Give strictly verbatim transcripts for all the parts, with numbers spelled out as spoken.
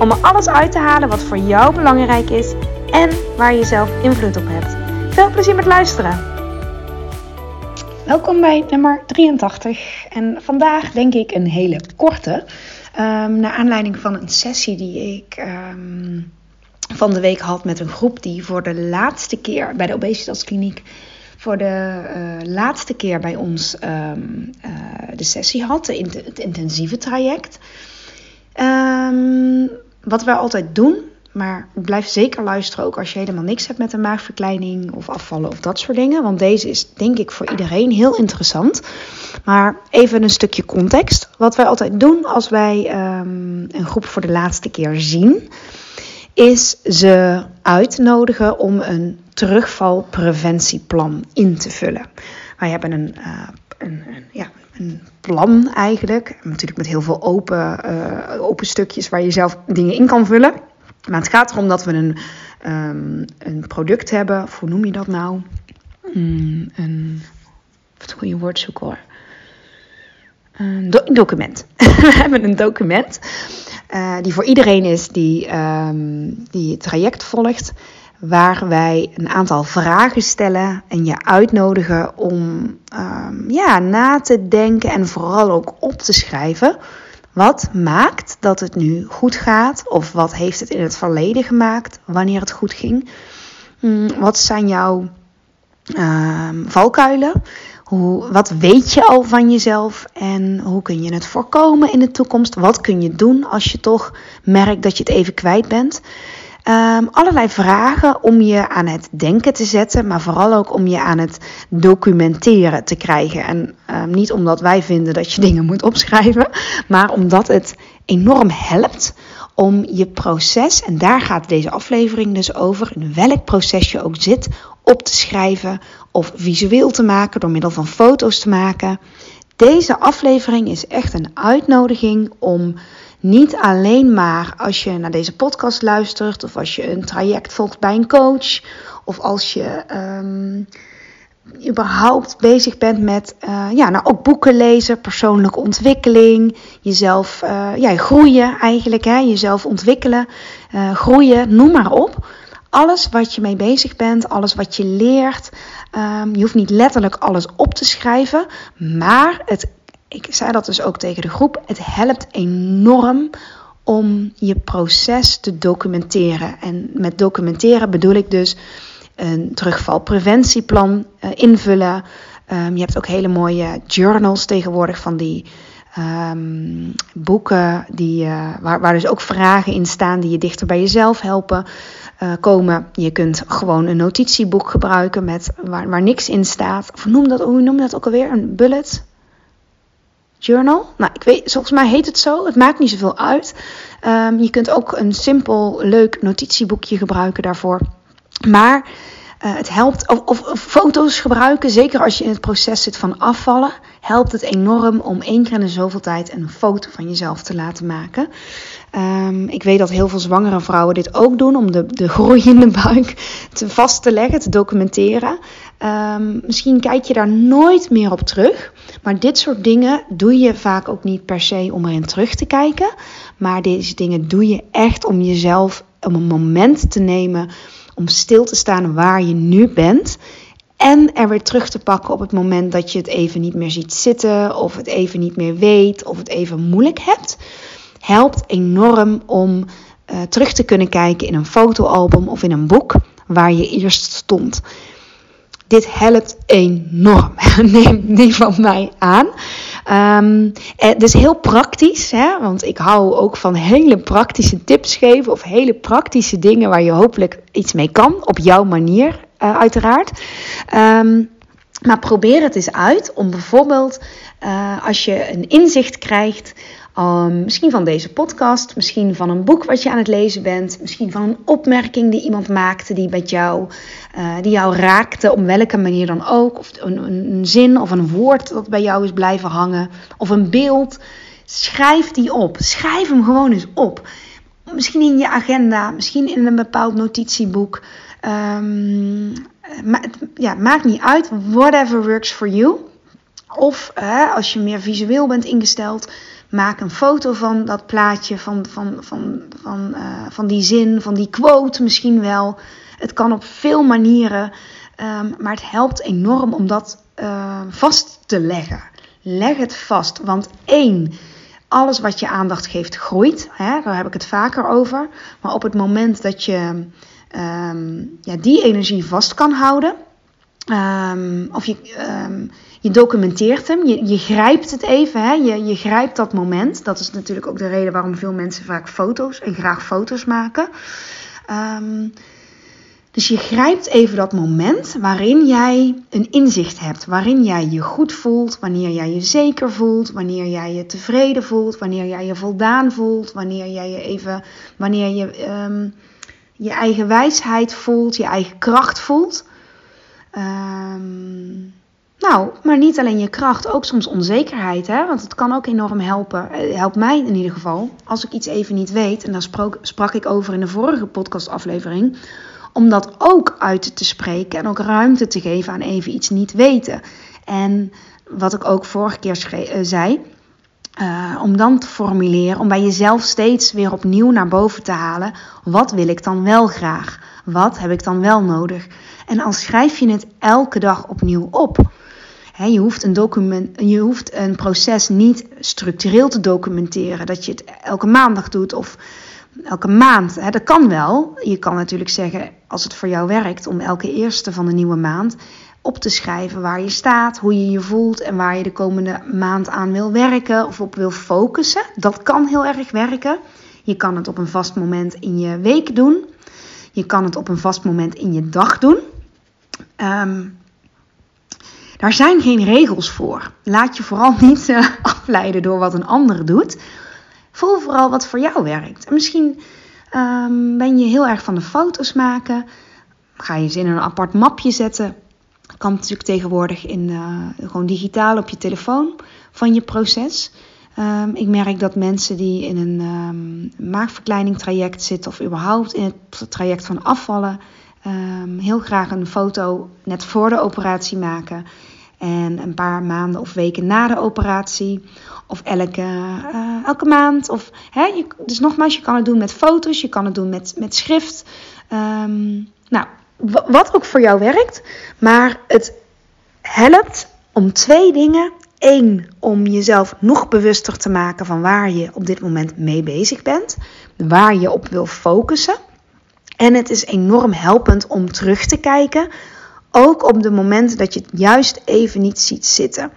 om er alles uit te halen wat voor jou belangrijk is en waar je zelf invloed op hebt. Veel plezier met luisteren! Welkom bij nummer drieëntachtig en vandaag denk ik een hele korte. Um, naar aanleiding van een sessie die ik um, van de week had met een groep die voor de laatste keer bij de obesitaskliniek voor de uh, laatste keer bij ons um, uh, de sessie had, de int- het intensieve traject. Um, wat wij altijd doen, maar blijf zeker luisteren ook als je helemaal niks hebt met een maagverkleining of afvallen of dat soort dingen. Want deze is denk ik voor iedereen heel interessant. Maar even een stukje context. Wat wij altijd doen als wij um, een groep voor de laatste keer zien, is ze uitnodigen om een terugvalpreventieplan in te vullen. Wij hebben een, uh, een, een, ja, een plan eigenlijk. Natuurlijk met heel veel open, uh, open stukjes waar je zelf dingen in kan vullen. Maar het gaat erom dat we een, um, een product hebben. Of hoe noem je dat nou? Mm, een, wat goede woord zoek hoor. Een do- document. We hebben een document. Uh, die voor iedereen is die, um, die het traject volgt. Waar wij een aantal vragen stellen en je uitnodigen om um, ja, na te denken en vooral ook op te schrijven. Wat maakt dat het nu goed gaat? Of wat heeft het in het verleden gemaakt wanneer het goed ging? Wat zijn jouw uh, valkuilen? Hoe, wat weet je al van jezelf? En hoe kun je het voorkomen in de toekomst? Wat kun je doen als je toch merkt dat je het even kwijt bent? Um, allerlei vragen om je aan het denken te zetten, maar vooral ook om je aan het documenteren te krijgen. En um, niet omdat wij vinden dat je dingen moet opschrijven, maar omdat het enorm helpt om je proces, en daar gaat deze aflevering dus over, in welk proces je ook zit, op te schrijven of visueel te maken door middel van foto's te maken. Deze aflevering is echt een uitnodiging om niet alleen maar als je naar deze podcast luistert of als je een traject volgt bij een coach of als je um, überhaupt bezig bent met uh, ja, nou ook boeken lezen, persoonlijke ontwikkeling, jezelf uh, ja, groeien eigenlijk, hè, jezelf ontwikkelen, uh, groeien, noem maar op. Alles wat je mee bezig bent, alles wat je leert, um, je hoeft niet letterlijk alles op te schrijven, maar het Ik zei dat dus ook tegen de groep. Het helpt enorm om je proces te documenteren. En met documenteren bedoel ik dus een terugvalpreventieplan invullen. Um, je hebt ook hele mooie journals tegenwoordig van die um, boeken. Die, uh, waar, waar dus ook vragen in staan die je dichter bij jezelf helpen uh, komen. Je kunt gewoon een notitieboek gebruiken met, waar, waar niks in staat. Of noem dat, hoe noem je dat ook alweer? Een bullet journal. Nou, ik weet, volgens mij heet het zo. Het maakt niet zoveel uit. Um, je kunt ook een simpel, leuk notitieboekje gebruiken daarvoor. Maar uh, het helpt, of, of, of foto's gebruiken, zeker als je in het proces zit van afvallen, helpt het enorm om één keer in de zoveel tijd een foto van jezelf te laten maken. Um, ik weet dat heel veel zwangere vrouwen dit ook doen, om de, de groei in de buik te vast te leggen, te documenteren. Um, misschien kijk je daar nooit meer op terug. Maar dit soort dingen doe je vaak ook niet per se om erin terug te kijken. Maar deze dingen doe je echt om jezelf, om een moment te nemen, om stil te staan waar je nu bent. En er weer terug te pakken op het moment dat je het even niet meer ziet zitten, of het even niet meer weet, of het even moeilijk hebt. Helpt enorm om uh, terug te kunnen kijken in een fotoalbum of in een boek waar je eerst stond. Dit helpt enorm. Neem die van mij aan. Um, het is heel praktisch, hè? Want ik hou ook van hele praktische tips geven of hele praktische dingen waar je hopelijk iets mee kan, op jouw manier uh, uiteraard. Um, maar probeer het eens uit om bijvoorbeeld uh, als je een inzicht krijgt, Um, misschien van deze podcast, misschien van een boek wat je aan het lezen bent, misschien van een opmerking die iemand maakte die met jou, uh, die jou raakte, op welke manier dan ook. Of een, een zin of een woord dat bij jou is blijven hangen, of een beeld. Schrijf die op. Schrijf hem gewoon eens op. Misschien in je agenda, misschien in een bepaald notitieboek. Um, ma- ja, maakt niet uit. Whatever works for you. Of eh, als je meer visueel bent ingesteld, maak een foto van dat plaatje, van, van, van, van, uh, van die zin, van die quote misschien wel. Het kan op veel manieren, um, maar het helpt enorm om dat uh, vast te leggen. Leg het vast, want één, alles wat je aandacht geeft groeit. Hè? Daar heb ik het vaker over. Maar op het moment dat je um, ja, die energie vast kan houden, um, of je... Um, Je documenteert hem, je, je grijpt het even, hè? Je, je grijpt dat moment. Dat is natuurlijk ook de reden waarom veel mensen vaak foto's en graag foto's maken. Um, dus je grijpt even dat moment waarin jij een inzicht hebt. Waarin jij je goed voelt, wanneer jij je zeker voelt, wanneer jij je tevreden voelt, wanneer jij je voldaan voelt, wanneer jij je even, wanneer je um, je eigen wijsheid voelt, je eigen kracht voelt. Um, Nou, maar niet alleen je kracht, ook soms onzekerheid, hè? Want het kan ook enorm helpen. Het helpt mij in ieder geval, als ik iets even niet weet. En daar sprak, sprak ik over in de vorige podcastaflevering. Om dat ook uit te spreken en ook ruimte te geven aan even iets niet weten. En wat ik ook vorige keer schre- zei, uh, om dan te formuleren, om bij jezelf steeds weer opnieuw naar boven te halen. Wat wil ik dan wel graag? Wat heb ik dan wel nodig? En dan schrijf je het elke dag opnieuw op. He, je, hoeft een document, je hoeft een proces niet structureel te documenteren. Dat je het elke maandag doet of elke maand. He, dat kan wel. Je kan natuurlijk zeggen, als het voor jou werkt, om elke eerste van de nieuwe maand op te schrijven waar je staat, hoe je je voelt en waar je de komende maand aan wil werken of op wil focussen. Dat kan heel erg werken. Je kan het op een vast moment in je week doen. Je kan het op een vast moment in je dag doen. Um, Daar zijn geen regels voor. Laat je vooral niet uh, afleiden door wat een ander doet. Voel vooral wat voor jou werkt. En misschien um, ben je heel erg van de foto's maken. Ga je ze in een apart mapje zetten. Dat kan natuurlijk tegenwoordig in, uh, gewoon digitaal op je telefoon van je proces. Um, ik merk dat mensen die in een um, maagverkleining traject zitten of überhaupt in het traject van afvallen, Um, heel graag een foto net voor de operatie maken en een paar maanden of weken na de operatie of elke, uh, elke maand. Of, hè, je, dus nogmaals, je kan het doen met foto's, je kan het doen met, met schrift. Um, nou, w- wat ook voor jou werkt, maar het helpt om twee dingen. Eén, om jezelf nog bewuster te maken van waar je op dit moment mee bezig bent, waar je op wil focussen. En het is enorm helpend om terug te kijken, ook op de momenten dat je het juist even niet ziet zitten.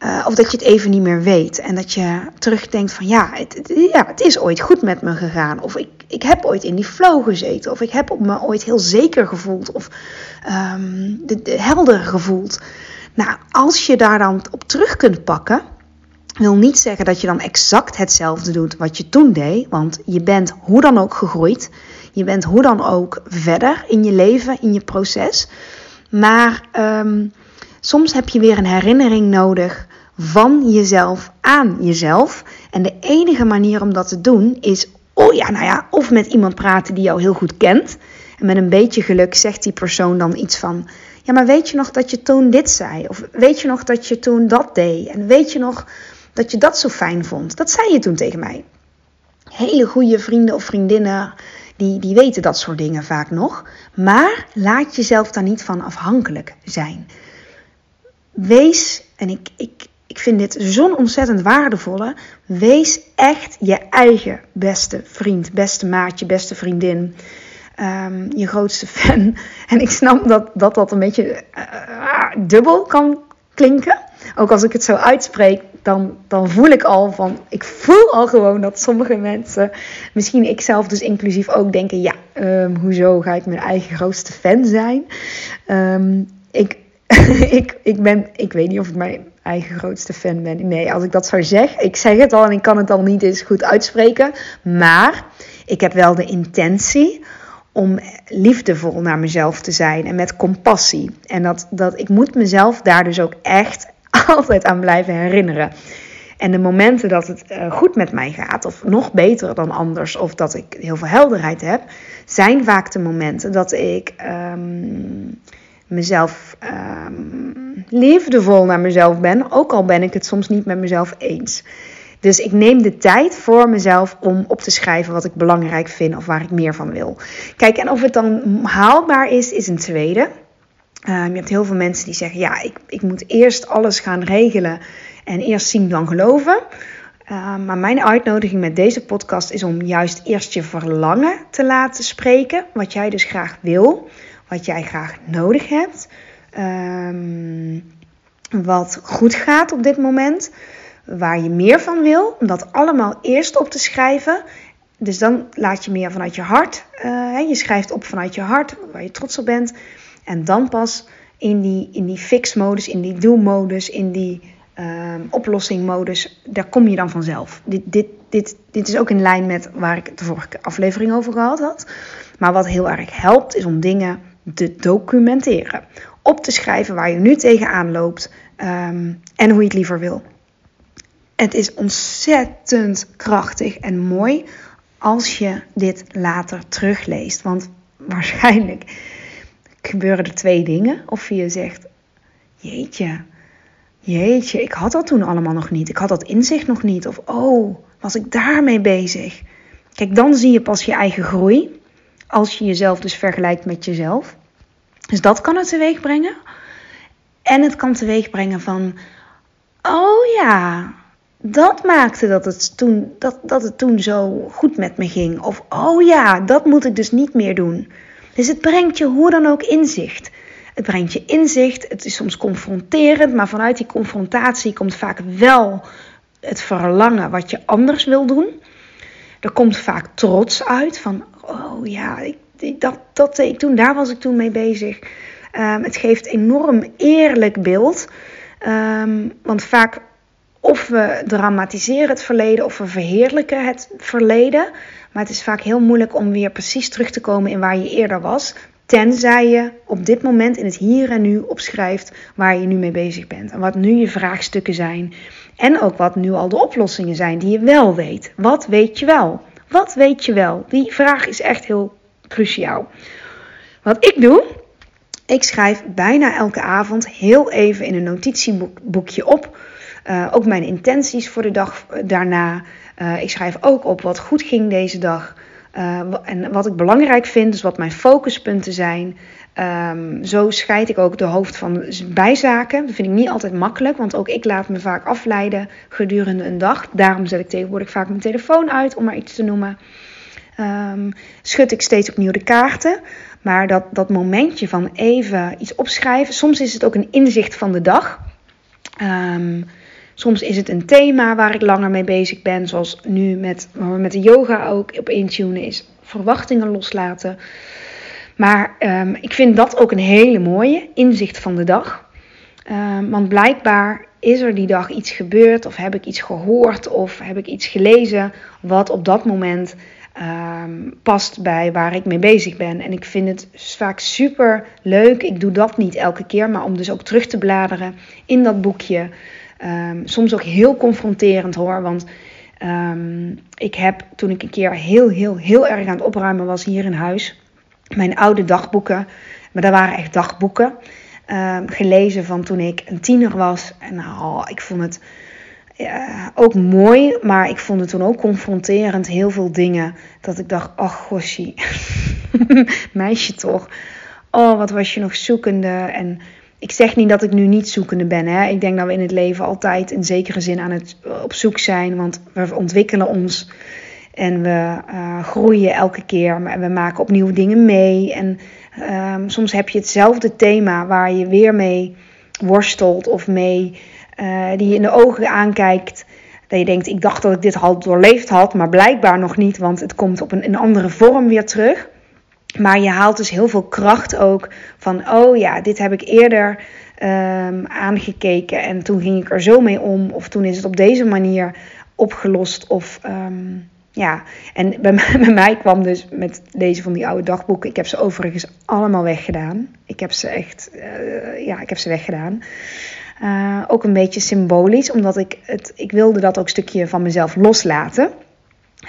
Uh, of dat je het even niet meer weet. En dat je terugdenkt van ja, het, het, ja, het is ooit goed met me gegaan. Of ik, ik heb ooit in die flow gezeten. Of ik heb op me ooit heel zeker gevoeld. Of um, de, de helder gevoeld. Nou, als je daar dan op terug kunt pakken, wil niet zeggen dat je dan exact hetzelfde doet wat je toen deed. Want je bent hoe dan ook gegroeid. Je bent hoe dan ook verder in je leven, in je proces. Maar um, soms heb je weer een herinnering nodig van jezelf aan jezelf. En de enige manier om dat te doen is, oh ja, nou ja, of met iemand praten die jou heel goed kent. En met een beetje geluk zegt die persoon dan iets van, ja, maar weet je nog dat je toen dit zei? Of weet je nog dat je toen dat deed? En weet je nog dat je dat zo fijn vond? Dat zei je toen tegen mij. Hele goede vrienden of vriendinnen, Die, die weten dat soort dingen vaak nog. Maar laat jezelf daar niet van afhankelijk zijn. Wees, en ik, ik, ik vind dit zo'n ontzettend waardevolle, wees echt je eigen beste vriend, beste maatje, beste vriendin. Um, je grootste fan. En ik snap dat dat, dat een beetje uh, dubbel kan klinken. Ook als ik het zo uitspreek, Dan, dan voel ik al van, ik voel al gewoon dat sommige mensen, misschien ik zelf dus inclusief ook, denken, ja, um, hoezo ga ik mijn eigen grootste fan zijn? Um, ik, ik, ik ben, ik weet niet of ik mijn eigen grootste fan ben. Nee, als ik dat zou zeggen, ik zeg het al en ik kan het al niet eens goed uitspreken. Maar ik heb wel de intentie om liefdevol naar mezelf te zijn en met compassie. En dat, dat ik moet mezelf daar dus ook echt altijd aan blijven herinneren. En de momenten dat het goed met mij gaat, of nog beter dan anders, of dat ik heel veel helderheid heb, zijn vaak de momenten dat ik um, mezelf um, liefdevol naar mezelf ben, ook al ben ik het soms niet met mezelf eens. Dus ik neem de tijd voor mezelf om op te schrijven wat ik belangrijk vind of waar ik meer van wil. Kijk, en of het dan haalbaar is, is een tweede. Uh, je hebt heel veel mensen die zeggen, ja, ik, ik moet eerst alles gaan regelen en eerst zien dan geloven. Uh, maar mijn uitnodiging met deze podcast is om juist eerst je verlangen te laten spreken. Wat jij dus graag wil, wat jij graag nodig hebt, um, wat goed gaat op dit moment, waar je meer van wil, om dat allemaal eerst op te schrijven. Dus dan laat je meer vanuit je hart, uh, je schrijft op vanuit je hart, waar je trots op bent. En dan pas in die, in die fix-modus, in die do-modus, in die uh, oplossing-modus, daar kom je dan vanzelf. Dit, dit, dit, dit is ook in lijn met waar ik de vorige aflevering over gehad had. Maar wat heel erg helpt, is om dingen te documenteren. Op te schrijven waar je nu tegenaan loopt um, en hoe je het liever wil. Het is ontzettend krachtig en mooi als je dit later terugleest. Want waarschijnlijk gebeuren er twee dingen. Of je zegt, jeetje, jeetje, ik had dat toen allemaal nog niet. Ik had dat inzicht nog niet. Of, oh, was ik daarmee bezig? Kijk, dan zie je pas je eigen groei. Als je jezelf dus vergelijkt met jezelf. Dus dat kan het teweeg brengen. En het kan teweeg brengen van, oh ja, dat maakte dat het toen, dat, dat het toen zo goed met me ging. Of, oh ja, dat moet ik dus niet meer doen. Dus het brengt je hoe dan ook inzicht. Het brengt je inzicht, het is soms confronterend, maar vanuit die confrontatie komt vaak wel het verlangen wat je anders wil doen. Er komt vaak trots uit van, oh ja, ik, ik, dat, dat, ik, toen, daar was ik toen mee bezig. Um, het geeft enorm eerlijk beeld, um, want vaak of we dramatiseren het verleden of we verheerlijken het verleden. Maar het is vaak heel moeilijk om weer precies terug te komen in waar je eerder was. Tenzij je op dit moment in het hier en nu opschrijft waar je nu mee bezig bent. En wat nu je vraagstukken zijn. En ook wat nu al de oplossingen zijn die je wel weet. Wat weet je wel? Wat weet je wel? Die vraag is echt heel cruciaal. Wat ik doe, ik schrijf bijna elke avond heel even in een notitieboekje op. Uh, ook mijn intenties voor de dag daarna. Uh, ik schrijf ook op wat goed ging deze dag. Uh, en wat ik belangrijk vind, dus wat mijn focuspunten zijn. Um, zo scheid ik ook de hoofd van bijzaken. Dat vind ik niet altijd makkelijk, want ook ik laat me vaak afleiden gedurende een dag. Daarom zet ik tegenwoordig vaak mijn telefoon uit, om maar iets te noemen. Um, schud ik steeds opnieuw de kaarten. Maar dat, dat momentje van even iets opschrijven, soms is het ook een inzicht van de dag. Um, Soms is het een thema waar ik langer mee bezig ben, zoals nu met, met de yoga ook op intunen is, verwachtingen loslaten. Maar um, ik vind dat ook een hele mooie inzicht van de dag. Um, want blijkbaar is er die dag iets gebeurd, of heb ik iets gehoord, of heb ik iets gelezen wat op dat moment um, past bij waar ik mee bezig ben. En ik vind het vaak super leuk. Ik doe dat niet elke keer, maar om dus ook terug te bladeren in dat boekje. Um, soms ook heel confronterend hoor, want um, ik heb toen ik een keer heel, heel, heel erg aan het opruimen was hier in huis, mijn oude dagboeken, maar dat waren echt dagboeken, um, gelezen van toen ik een tiener was. En oh, ik vond het uh, ook mooi, maar ik vond het toen ook confronterend, heel veel dingen, dat ik dacht, ach goshie, meisje toch, oh wat was je nog zoekende en... Ik zeg niet dat ik nu niet zoekende ben. Hè. Ik denk dat we in het leven altijd in zekere zin aan het op zoek zijn. Want we ontwikkelen ons. En we uh, groeien elke keer. En we maken opnieuw dingen mee. En um, soms heb je hetzelfde thema waar je weer mee worstelt. Of mee uh, die je in de ogen aankijkt. Dat je denkt, ik dacht dat ik dit al doorleefd had. Maar blijkbaar nog niet. Want het komt op een, een andere vorm weer terug. Maar je haalt dus heel veel kracht ook van, oh ja, dit heb ik eerder um, aangekeken en toen ging ik er zo mee om. Of toen is het op deze manier opgelost. Of um, ja, en bij mij, bij mij kwam dus met lezen van die oude dagboeken. Ik heb ze overigens allemaal weggedaan. Ik heb ze echt, uh, ja, ik heb ze weggedaan. Uh, ook een beetje symbolisch, omdat ik het, ik wilde dat ook een stukje van mezelf loslaten.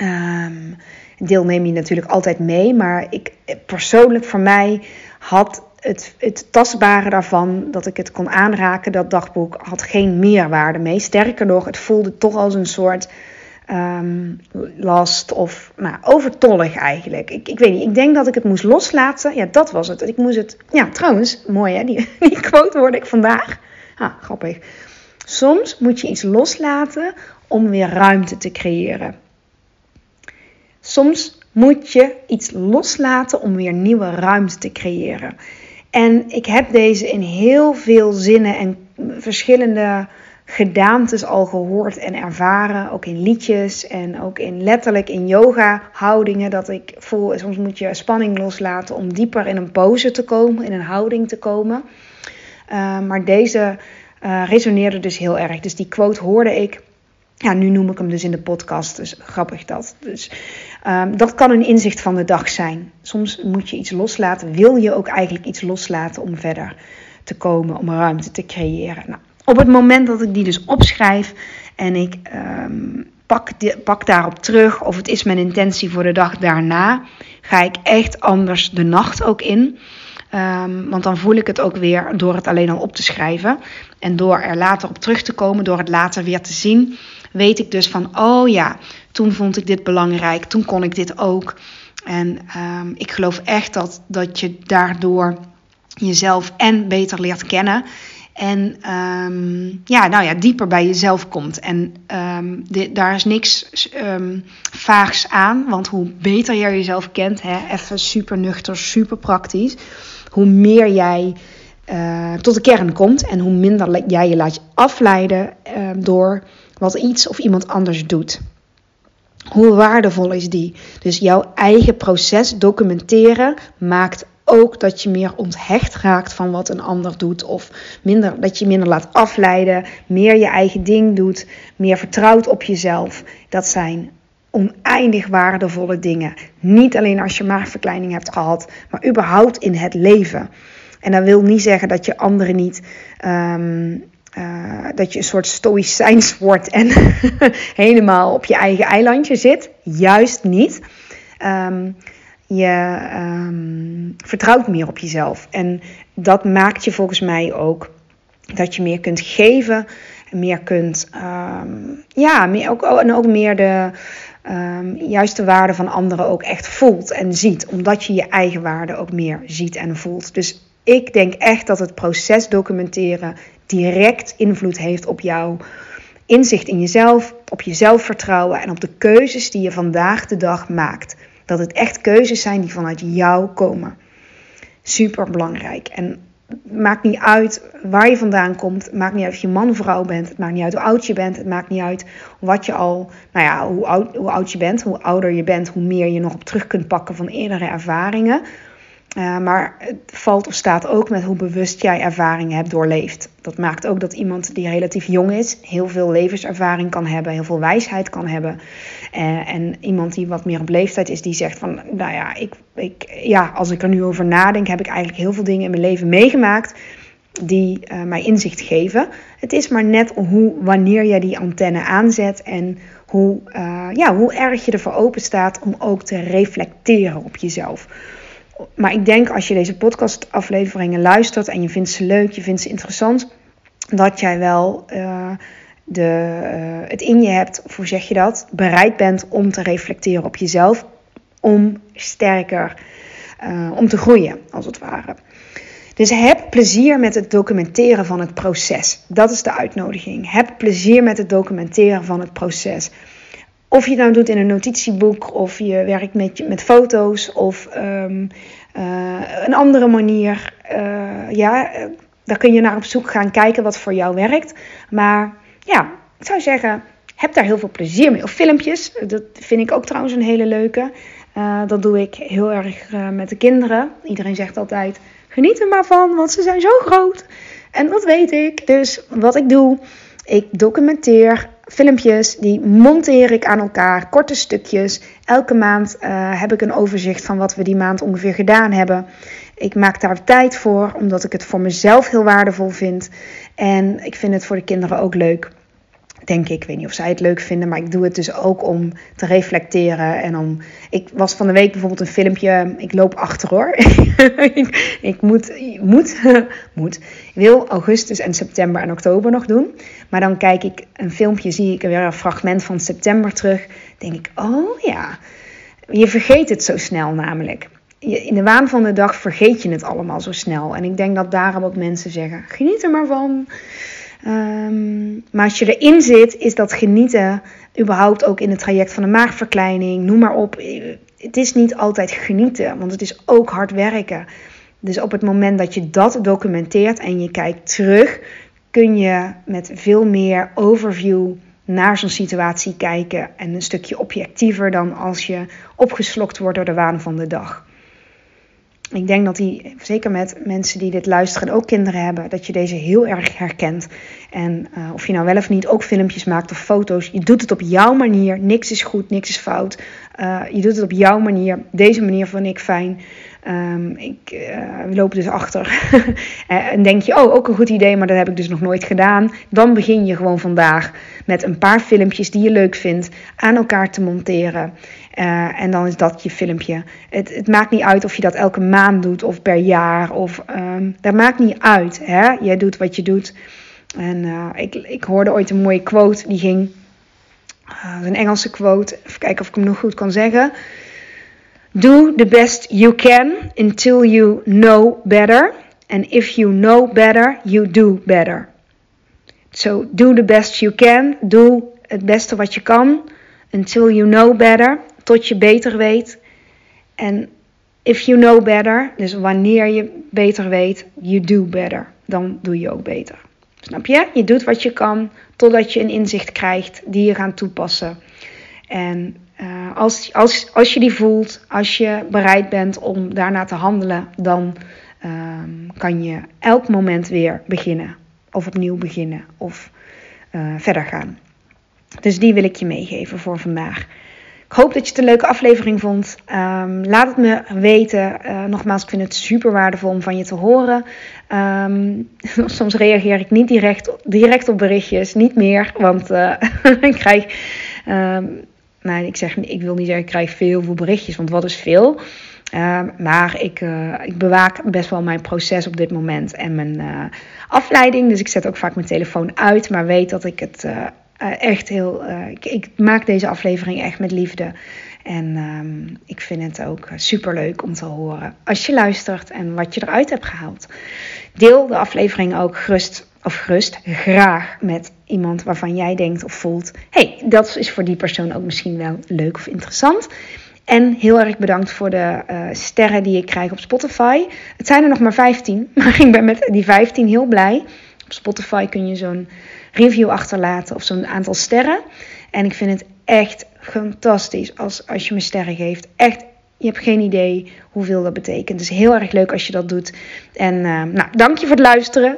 Um, deel neem je natuurlijk altijd mee, maar ik persoonlijk voor mij had het, het tastbare daarvan, dat ik het kon aanraken, dat dagboek, had geen meerwaarde mee. Sterker nog, het voelde toch als een soort um, last of nou, overtollig eigenlijk. Ik, ik weet niet, ik denk dat ik het moest loslaten. Ja, dat was het. Ik moest het, ja trouwens, mooi hè, die, die quote hoorde ik vandaag. Ah, grappig. Soms moet je iets loslaten om weer ruimte te creëren. Soms moet je iets loslaten om weer nieuwe ruimte te creëren. En ik heb deze in heel veel zinnen en verschillende gedaantes al gehoord en ervaren. Ook in liedjes en ook in letterlijk in yoga houdingen. Dat ik voel, soms moet je spanning loslaten om dieper in een pose te komen, in een houding te komen. Uh, maar deze uh, resoneerde dus heel erg. Dus die quote hoorde ik. Ja, nu noem ik hem dus in de podcast. Dus grappig dat. Dus um, dat kan een inzicht van de dag zijn. Soms moet je iets loslaten. Wil je ook eigenlijk iets loslaten om verder te komen. Om ruimte te creëren. Nou, op het moment dat ik die dus opschrijf. En ik um, pak, de, pak daarop terug. Of het is mijn intentie voor de dag daarna. Ga ik echt anders de nacht ook in. Um, want dan voel ik het ook weer door het alleen al op te schrijven. En door er later op terug te komen. Door het later weer te zien. Weet ik dus van, oh ja, toen vond ik dit belangrijk, toen kon ik dit ook. En um, ik geloof echt dat, dat je daardoor jezelf en beter leert kennen. En um, ja, nou ja, dieper bij jezelf komt. En um, dit, daar is niks um, vaags aan, want hoe beter jij jezelf kent, hè, even super nuchter, super praktisch, hoe meer jij uh, tot de kern komt en hoe minder jij je laat afleiden uh, door wat iets of iemand anders doet. Hoe waardevol is die? Dus jouw eigen proces documenteren maakt ook dat je meer onthecht raakt van wat een ander doet. Of minder, dat je minder laat afleiden. Meer je eigen ding doet. Meer vertrouwt op jezelf. Dat zijn oneindig waardevolle dingen. Niet alleen als je maagverkleining hebt gehad. Maar überhaupt in het leven. En dat wil niet zeggen dat je anderen niet... Um, Uh, dat je een soort stoïcijns wordt en helemaal op je eigen eilandje zit. Juist niet. Um, je um, vertrouwt meer op jezelf. En dat maakt je volgens mij ook dat je meer kunt geven. Meer kunt... Um, ja, meer, ook, en ook meer de um, juiste waarde van anderen ook echt voelt en ziet. Omdat je je eigen waarde ook meer ziet en voelt. Dus ik denk echt dat het proces documenteren direct invloed heeft op jouw inzicht in jezelf, op je zelfvertrouwen en op de keuzes die je vandaag de dag maakt. Dat het echt keuzes zijn die vanuit jou komen. Super belangrijk. En maakt niet uit waar je vandaan komt. Het maakt niet uit of je man of vrouw bent. Het maakt niet uit hoe oud je bent. Het maakt niet uit wat je al, nou ja, hoe oud, hoe oud je bent. Hoe ouder je bent, hoe meer je nog op terug kunt pakken van eerdere ervaringen. Uh, maar het valt of staat ook met hoe bewust jij ervaringen hebt doorleefd. Dat maakt ook dat iemand die relatief jong is, heel veel levenservaring kan hebben, heel veel wijsheid kan hebben. Uh, en iemand die wat meer op leeftijd is, die zegt van, nou ja, ik, ik, ja, als ik er nu over nadenk, heb ik eigenlijk heel veel dingen in mijn leven meegemaakt die uh, mij inzicht geven. Het is maar net hoe, wanneer jij die antenne aanzet en hoe, uh, ja, hoe erg je ervoor open staat om ook te reflecteren op jezelf. Maar ik denk als je deze podcastafleveringen luistert en je vindt ze leuk, je vindt ze interessant, dat jij wel uh, de, uh, het in je hebt, of hoe zeg je dat, bereid bent om te reflecteren op jezelf, om sterker, uh, om te groeien als het ware. Dus heb plezier met het documenteren van het proces. Dat is de uitnodiging. Heb plezier met het documenteren van het proces. Of je het nou doet in een notitieboek, of je werkt met, met foto's, of um, uh, een andere manier. Uh, ja, daar kun je naar op zoek gaan kijken wat voor jou werkt. Maar ja, ik zou zeggen, heb daar heel veel plezier mee. Of filmpjes, dat vind ik ook trouwens een hele leuke. Uh, dat doe ik heel erg uh, met de kinderen. Iedereen zegt altijd, geniet er maar van, want ze zijn zo groot. En dat weet ik. Dus wat ik doe, ik documenteer filmpjes, die monteer ik aan elkaar, korte stukjes. Elke maand uh, heb ik een overzicht van wat we die maand ongeveer gedaan hebben. Ik maak daar tijd voor, omdat ik het voor mezelf heel waardevol vind. En ik vind het voor de kinderen ook leuk. Denk ik, ik weet niet of zij het leuk vinden, maar ik doe het dus ook om te reflecteren. En om, ik was van de week bijvoorbeeld een filmpje, ik loop achter hoor. ik, ik moet, moet, moet, wil augustus en september en oktober nog doen. Maar dan kijk ik een filmpje, zie ik weer een fragment van september terug. Denk ik, oh ja, je vergeet het zo snel namelijk. In de waan van de dag vergeet je het allemaal zo snel. En ik denk dat daarom ook mensen zeggen, geniet er maar van. Um, maar als je erin zit, is dat genieten überhaupt ook in het traject van de maagverkleining, noem maar op. Het is niet altijd genieten, want het is ook hard werken. Dus op het moment dat je dat documenteert en je kijkt terug, kun je met veel meer overview naar zo'n situatie kijken. En een stukje objectiever dan als je opgeslokt wordt door de waan van de dag. Ik denk dat die, zeker met mensen die dit luisteren en ook kinderen hebben, dat je deze heel erg herkent. En uh, of je nou wel of niet ook filmpjes maakt of foto's, je doet het op jouw manier. Niks is goed, niks is fout. Uh, je doet het op jouw manier. Deze manier vind ik fijn. Um, ik uh, loop dus achter. En denk je, oh, ook een goed idee, maar dat heb ik dus nog nooit gedaan. Dan begin je gewoon vandaag met een paar filmpjes die je leuk vindt aan elkaar te monteren. Uh, en dan is dat je filmpje. Het, het maakt niet uit of je dat elke maand doet of per jaar. Of, um, dat maakt niet uit. Hè? Jij doet wat je doet. En uh, ik, ik hoorde ooit een mooie quote. Die ging, uh, een Engelse quote. Even kijken of ik hem nog goed kan zeggen. Do the best you can until you know better. And if you know better, you do better. So do the best you can. Doe het beste wat je kan. Until you know better. Tot je beter weet. En if you know better, dus wanneer je beter weet, you do better. Dan doe je ook beter. Snap je? Je doet wat je kan totdat je een inzicht krijgt die je gaat toepassen. En uh, als, als, als je die voelt, als je bereid bent om daarna te handelen, dan uh, kan je elk moment weer beginnen. Of opnieuw beginnen. Of uh, verder gaan. Dus die wil ik je meegeven voor vandaag. Ik hoop dat je het een leuke aflevering vond. Um, laat het me weten. Uh, nogmaals, ik vind het super waardevol om van je te horen. Um, soms reageer ik niet direct, direct op berichtjes. Niet meer, want uh, ik krijg... Um, nou, ik, zeg, ik wil niet zeggen, ik krijg veel, veel berichtjes. Want wat is veel? Uh, maar ik, uh, ik bewaak best wel mijn proces op dit moment. En mijn uh, afleiding. Dus ik zet ook vaak mijn telefoon uit. Maar weet dat ik het... Uh, Uh, echt heel, uh, ik, ik maak deze aflevering echt met liefde. En um, ik vind het ook superleuk om te horen als je luistert en wat je eruit hebt gehaald. Deel de aflevering ook gerust, of gerust, graag met iemand waarvan jij denkt of voelt, hey, dat is voor die persoon ook misschien wel leuk of interessant. En heel erg bedankt voor de uh, sterren die ik krijg op Spotify. Het zijn er nog maar vijftien, maar ik ben met die vijftien heel blij. Op Spotify kun je zo'n review achterlaten of zo'n aantal sterren. En ik vind het echt fantastisch als, als je me sterren geeft. Echt, je hebt geen idee hoeveel dat betekent. Het is heel erg leuk als je dat doet. En uh, nou, dank je voor het luisteren.